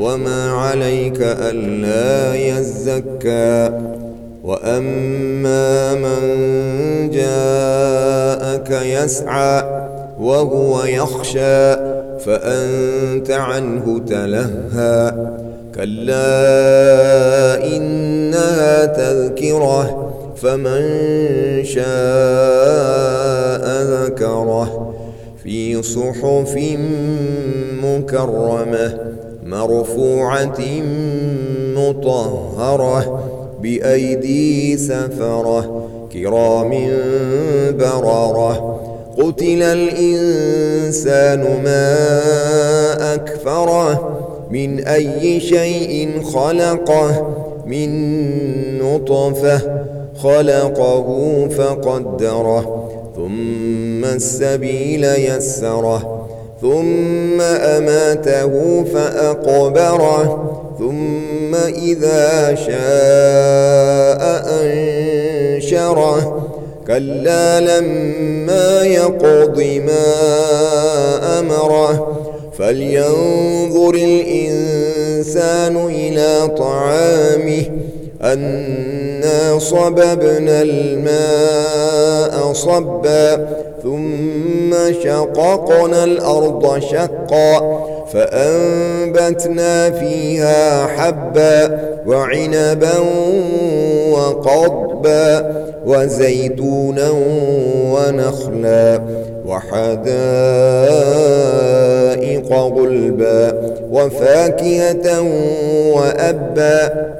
وما عليك ألا يزكى. وأما من جاءك يسعى وهو يخشى فأنت عنه تلهى. كلا إنها تذكرة فمن شاء ذكره في صحف مكرمة مرفوعة مطهرة بأيدي سفرة كرام بررة. قتل الإنسان ما أكفره من أي شيء خلقه من نطفة خلقه فقدره ثم السبيل يسره ثم أماته فأقبره ثم إذا شاء أنشره. كلا لما يقض ما أمره فلينظر الإنسان إلى طعامه أنا صببنا الماء صبا ثم شققنا الأرض شقا فأنبتنا فيها حبا وعنبا وقضبا وزيتونا ونخلا وحدائق غلبا وفاكهة وأبا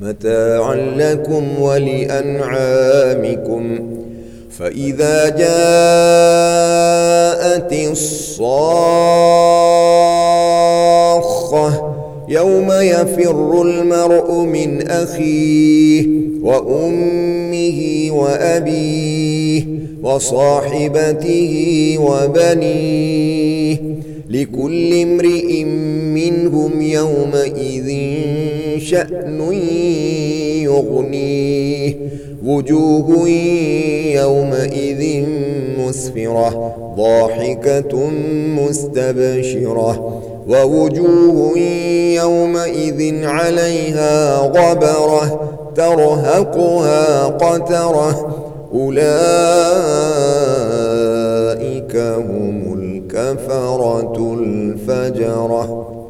متاعا لكم ولأنعامكم. فإذا جاءت الصاخة يوم يفر المرء من أخيه وأمه وأبيه وصاحبته وبنيه لكل امرئ منهم يومئذ شأن يغنيه. وجوه يومئذ مسفرة ضاحكة مستبشرة ووجوه يومئذ عليها غبرة ترهقها قترة أولئك هم الكفرة الفجرة.